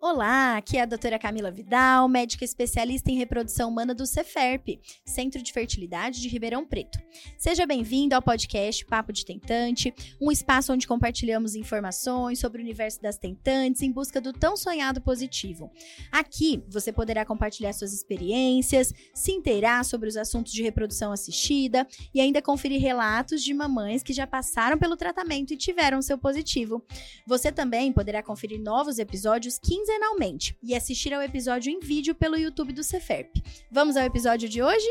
Olá, aqui é a doutora Camila Vidal, médica especialista em reprodução humana do CEFERP, Centro de Fertilidade de Ribeirão Preto. Seja bem-vindo ao podcast Papo de Tentante, um espaço onde compartilhamos informações sobre o universo das tentantes em busca do tão sonhado positivo. Aqui você poderá compartilhar suas experiências, se inteirar sobre os assuntos de reprodução assistida e ainda conferir relatos de mamães que já passaram pelo tratamento e tiveram seu positivo. Você também poderá conferir novos episódios quinzenalmente e assistir ao episódio em vídeo pelo YouTube do CEFERP. Vamos ao episódio de hoje?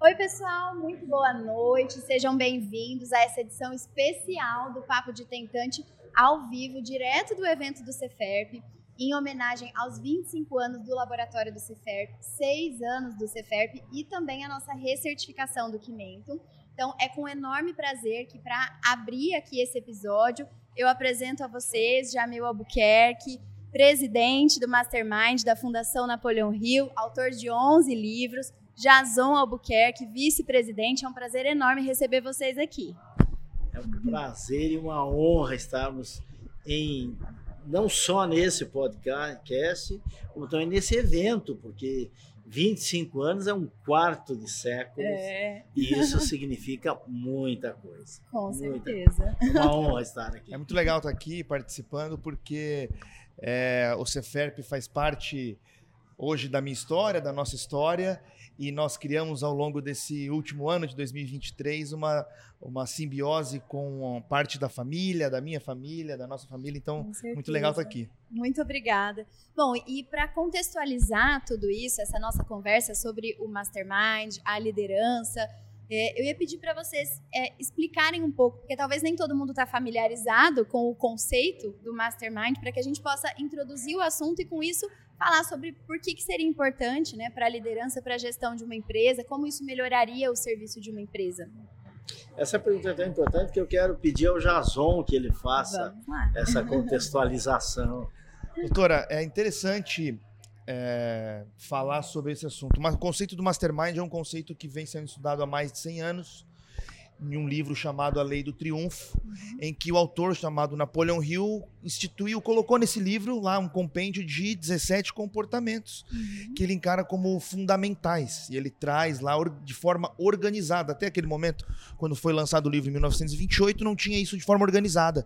Oi, pessoal, muito boa noite. Sejam bem-vindos a essa edição especial do Papo de Tentante ao vivo, direto do evento do CEFERP, em homenagem aos 25 anos do laboratório do CEFERP, 6 anos do CEFERP e também a nossa recertificação do Quimento. Então, é com enorme prazer que, para abrir aqui esse episódio, eu apresento a vocês Jamil Albuquerque, presidente do Mastermind da Fundação Napoleon Hill, autor de 11 livros, Jason Albuquerque, vice-presidente. É um prazer enorme receber vocês aqui. É um prazer e uma honra estarmos não só nesse podcast, como também nesse evento, porque 25 anos é um quarto de século e isso significa muita coisa. Com certeza. Coisa. Uma honra estar aqui. É muito legal estar aqui participando, porque o CEFERP faz parte hoje da minha história, da nossa história, e nós criamos ao longo desse último ano de 2023 uma simbiose com parte da família, da minha família, da nossa família, então muito legal estar aqui. Muito obrigada. Bom, e para contextualizar tudo isso, essa nossa conversa sobre o Mastermind, a liderança, eu ia pedir para vocês explicarem um pouco, porque talvez nem todo mundo está familiarizado com o conceito do Mastermind, para que a gente possa introduzir o assunto e com isso falar sobre por que seria importante, né, para a liderança, para a gestão de uma empresa, como isso melhoraria o serviço de uma empresa. Essa pergunta é tão importante que eu quero pedir ao Jason que ele faça essa contextualização. Doutora, é interessante falar sobre esse assunto. O conceito do Mastermind é um conceito que vem sendo estudado há mais de 100 anos, em um livro chamado A Lei do Triunfo, em que o autor chamado Napoleon Hill colocou nesse livro lá um compêndio de 17 comportamentos que ele encara como fundamentais. E ele traz lá de forma organizada. Até aquele momento, quando foi lançado o livro em 1928, não tinha isso de forma organizada.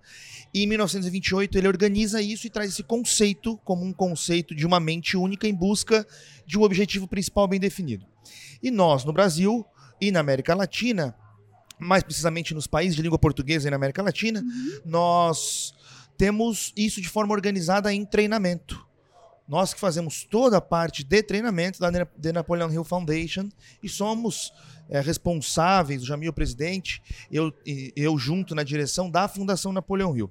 E em 1928 ele organiza isso e traz esse conceito como um conceito de uma mente única em busca de um objetivo principal bem definido. E nós, no Brasil e na América Latina, mais precisamente nos países de língua portuguesa e na América Latina, nós temos isso de forma organizada em treinamento. Nós que fazemos toda a parte de treinamento da The Napoleon Hill Foundation e somos responsáveis, o Jamil, o presidente, eu junto na direção da Fundação Napoleon Hill.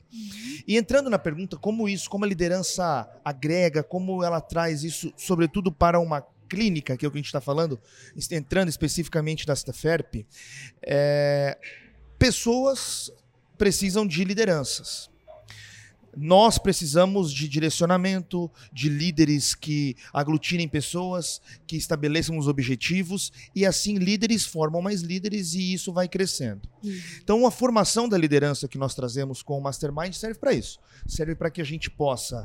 E entrando na pergunta, como a liderança agrega, como ela traz isso, sobretudo para uma clínica, que é o que a gente está falando, entrando especificamente da CEFERP, pessoas precisam de lideranças. Nós precisamos de direcionamento, de líderes que aglutinem pessoas, que estabeleçam os objetivos, e assim líderes formam mais líderes e isso vai crescendo. Então a formação da liderança que nós trazemos com o Mastermind serve para isso. Serve para que a gente possa,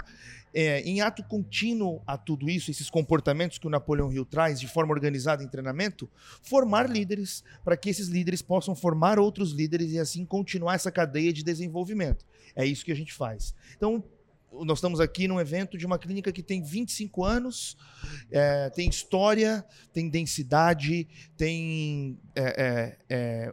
em ato contínuo a tudo isso, esses comportamentos que o Napoleon Hill traz de forma organizada em treinamento, formar líderes, para que esses líderes possam formar outros líderes e assim continuar essa cadeia de desenvolvimento. É isso que a gente faz. Então, nós estamos aqui num evento de uma clínica que tem 25 anos, tem história, tem densidade, tem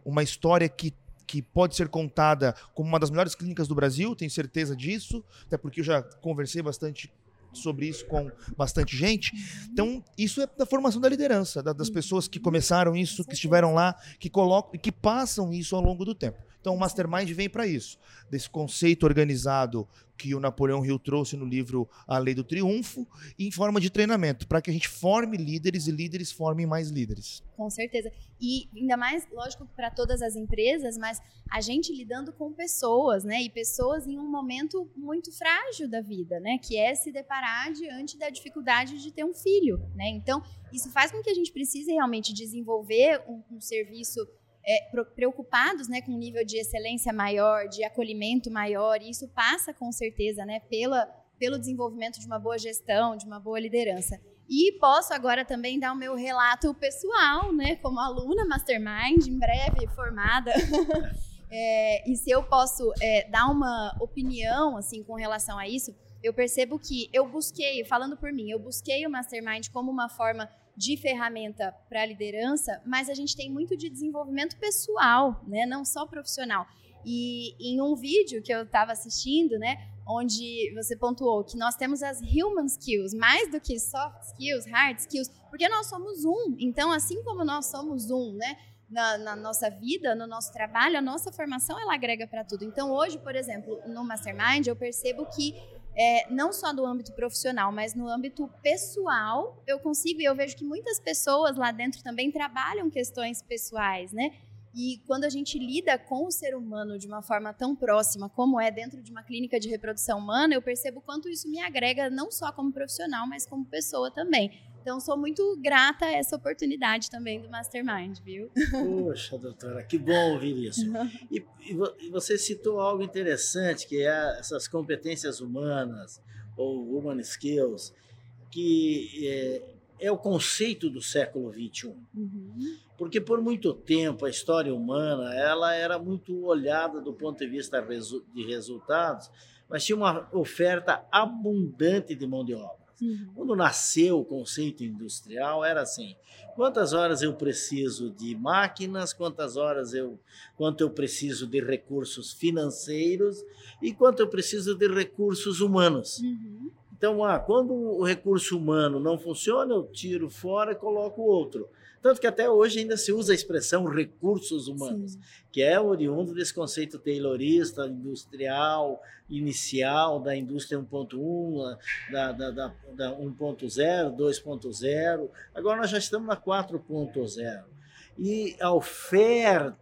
uma história que pode ser contada como uma das melhores clínicas do Brasil, tenho certeza disso, até porque eu já conversei bastante sobre isso com bastante gente. Então, isso é da formação da liderança, das pessoas que começaram isso, que estiveram lá, que colocam e que passam isso ao longo do tempo. Então, o Mastermind vem para isso, desse conceito organizado que o Napoleon Hill trouxe no livro A Lei do Triunfo, em forma de treinamento, para que a gente forme líderes e líderes formem mais líderes. Com certeza. E ainda mais, lógico, para todas as empresas, mas a gente lidando com pessoas, né? E pessoas em um momento muito frágil da vida, né? Que é se deparar diante da dificuldade de ter um filho, né? Então, isso faz com que a gente precise realmente desenvolver um serviço preocupados, né, com um nível de excelência maior, de acolhimento maior, e isso passa com certeza, né, pela pelo desenvolvimento de uma boa gestão, de uma boa liderança. E posso agora também dar o meu relato pessoal, né, como aluna Mastermind, em breve formada. E se eu posso dar uma opinião assim, com relação a isso, eu percebo que eu busquei, falando por mim, eu busquei o Mastermind como uma forma de ferramenta para a liderança, mas a gente tem muito de desenvolvimento pessoal, né, não só profissional. E em um vídeo que eu estava assistindo, né, onde você pontuou que nós temos as human skills, mais do que soft skills, hard skills, porque nós somos um. Então, assim como nós somos um, né, na nossa vida, no nosso trabalho, a nossa formação, ela agrega para tudo. Então, hoje, por exemplo, no Mastermind, eu percebo que não só do âmbito profissional, mas no âmbito pessoal, eu consigo, e eu vejo que muitas pessoas lá dentro também trabalham questões pessoais, né? E quando a gente lida com o ser humano de uma forma tão próxima, como é dentro de uma clínica de reprodução humana, eu percebo quanto isso me agrega, não só como profissional, mas como pessoa também. Então, sou muito grata a essa oportunidade também do Mastermind, viu? Poxa, doutora, que bom ouvir isso. E você citou algo interessante, que é essas competências humanas, ou human skills, que é o conceito do século XXI. Uhum. Porque por muito tempo a história humana ela era muito olhada do ponto de vista de resultados, mas tinha uma oferta abundante de mão de obra. Uhum. Quando nasceu o conceito industrial era assim, quantas horas eu preciso de máquinas, quanto eu preciso de recursos financeiros e quanto eu preciso de recursos humanos. Uhum. Então, quando o recurso humano não funciona, eu tiro fora e coloco outro. Tanto que até hoje ainda se usa a expressão recursos humanos, sim, que é oriundo desse conceito taylorista, industrial, inicial, da indústria 1.1, da 1.0, 2.0. Agora nós já estamos na 4.0. E a oferta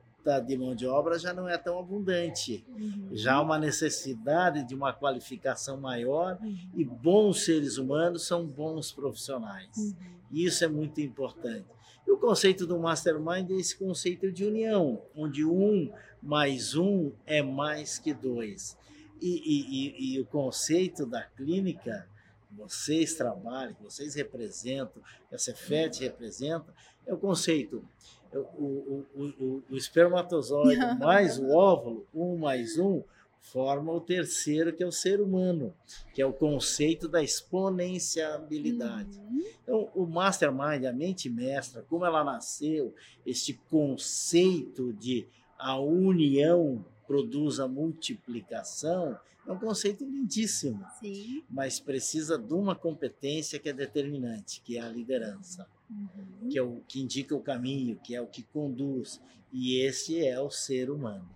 de mão de obra já não é tão abundante. Uhum. Já há uma necessidade de uma qualificação maior, uhum, e bons seres humanos são bons profissionais. Uhum. Isso é muito importante. E o conceito do Mastermind é esse conceito de união, onde 1 mais 1 é mais que 2. E o conceito da clínica, vocês trabalham, vocês representam, a Cefet representa, é o conceito, o espermatozoide mais o óvulo, 1 mais 1, forma o terceiro, que é o ser humano, que é o conceito da exponenciabilidade. Uhum. Então, o Mastermind, a mente mestra, como ela nasceu, este conceito de a união produz a multiplicação, é um conceito lindíssimo, sim, mas precisa de uma competência que é determinante, que é a liderança, uhum, que é o que indica o caminho, que é o que conduz, e esse é o ser humano.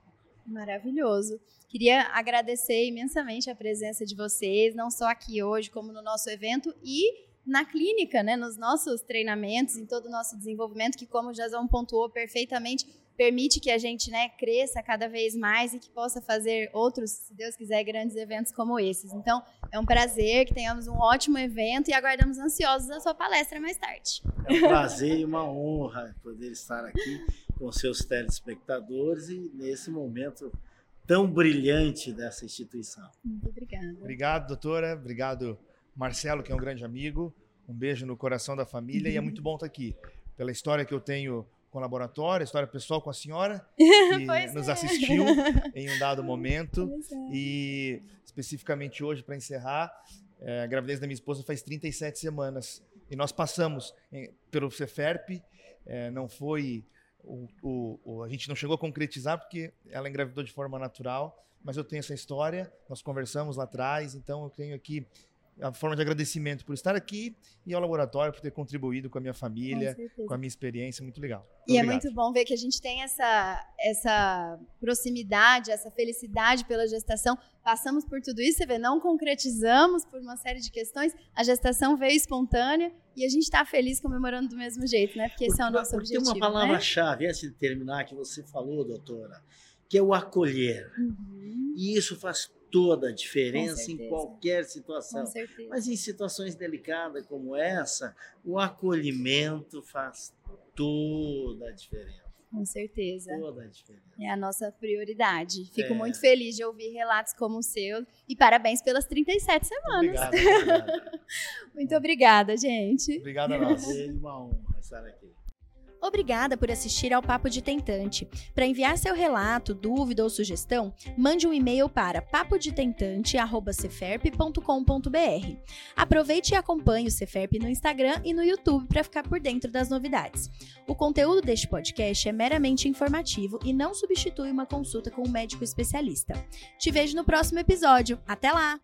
Maravilhoso. Queria agradecer imensamente a presença de vocês, não só aqui hoje, como no nosso evento e na clínica, né, nos nossos treinamentos, em todo o nosso desenvolvimento, que como o Jason pontuou perfeitamente, permite que a gente, né, cresça cada vez mais e que possa fazer outros, se Deus quiser, grandes eventos como esses. Então, é um prazer que tenhamos um ótimo evento e aguardamos ansiosos a sua palestra mais tarde. É um prazer e uma honra poder estar aqui com seus telespectadores e nesse momento tão brilhante dessa instituição. Muito obrigada. Obrigado, doutora. Obrigado, Marcelo, que é um grande amigo. Um beijo no coração da família, uhum, e é muito bom estar aqui. Pela história que eu tenho com o laboratório, história pessoal com a senhora, que nos assistiu em um dado momento. E especificamente hoje, para encerrar, a gravidez da minha esposa faz 37 semanas. E nós passamos pelo Ceferp, não foi... a gente não chegou a concretizar porque ela engravidou de forma natural, mas eu tenho essa história, nós conversamos lá atrás, então eu tenho aqui a forma de agradecimento por estar aqui e ao laboratório por ter contribuído com a minha família, com a minha experiência, muito legal. Muito obrigado. É muito bom ver que a gente tem essa proximidade, essa felicidade pela gestação. Passamos por tudo isso, você vê, não concretizamos por uma série de questões, a gestação veio espontânea e a gente está feliz comemorando do mesmo jeito, né? Porque esse é o nosso objetivo. Tem uma palavra-chave, né, antes de terminar, que você falou, doutora, que é o acolher. Uhum. E isso faz toda a diferença em qualquer situação. Mas em situações delicadas como essa, o acolhimento faz toda a diferença. Com certeza. Toda a diferença. É a nossa prioridade. Fico muito feliz de ouvir relatos como o seu e parabéns pelas 37 semanas. Obrigado. Muito obrigada, gente. Obrigado a nós. É uma honra estar aqui. Obrigada por assistir ao Papo de Tentante. Para enviar seu relato, dúvida ou sugestão, mande um e-mail para papodetentante@ceferp.com.br. Aproveite e acompanhe o Ceferp no Instagram e no YouTube para ficar por dentro das novidades. O conteúdo deste podcast é meramente informativo e não substitui uma consulta com um médico especialista. Te vejo no próximo episódio. Até lá!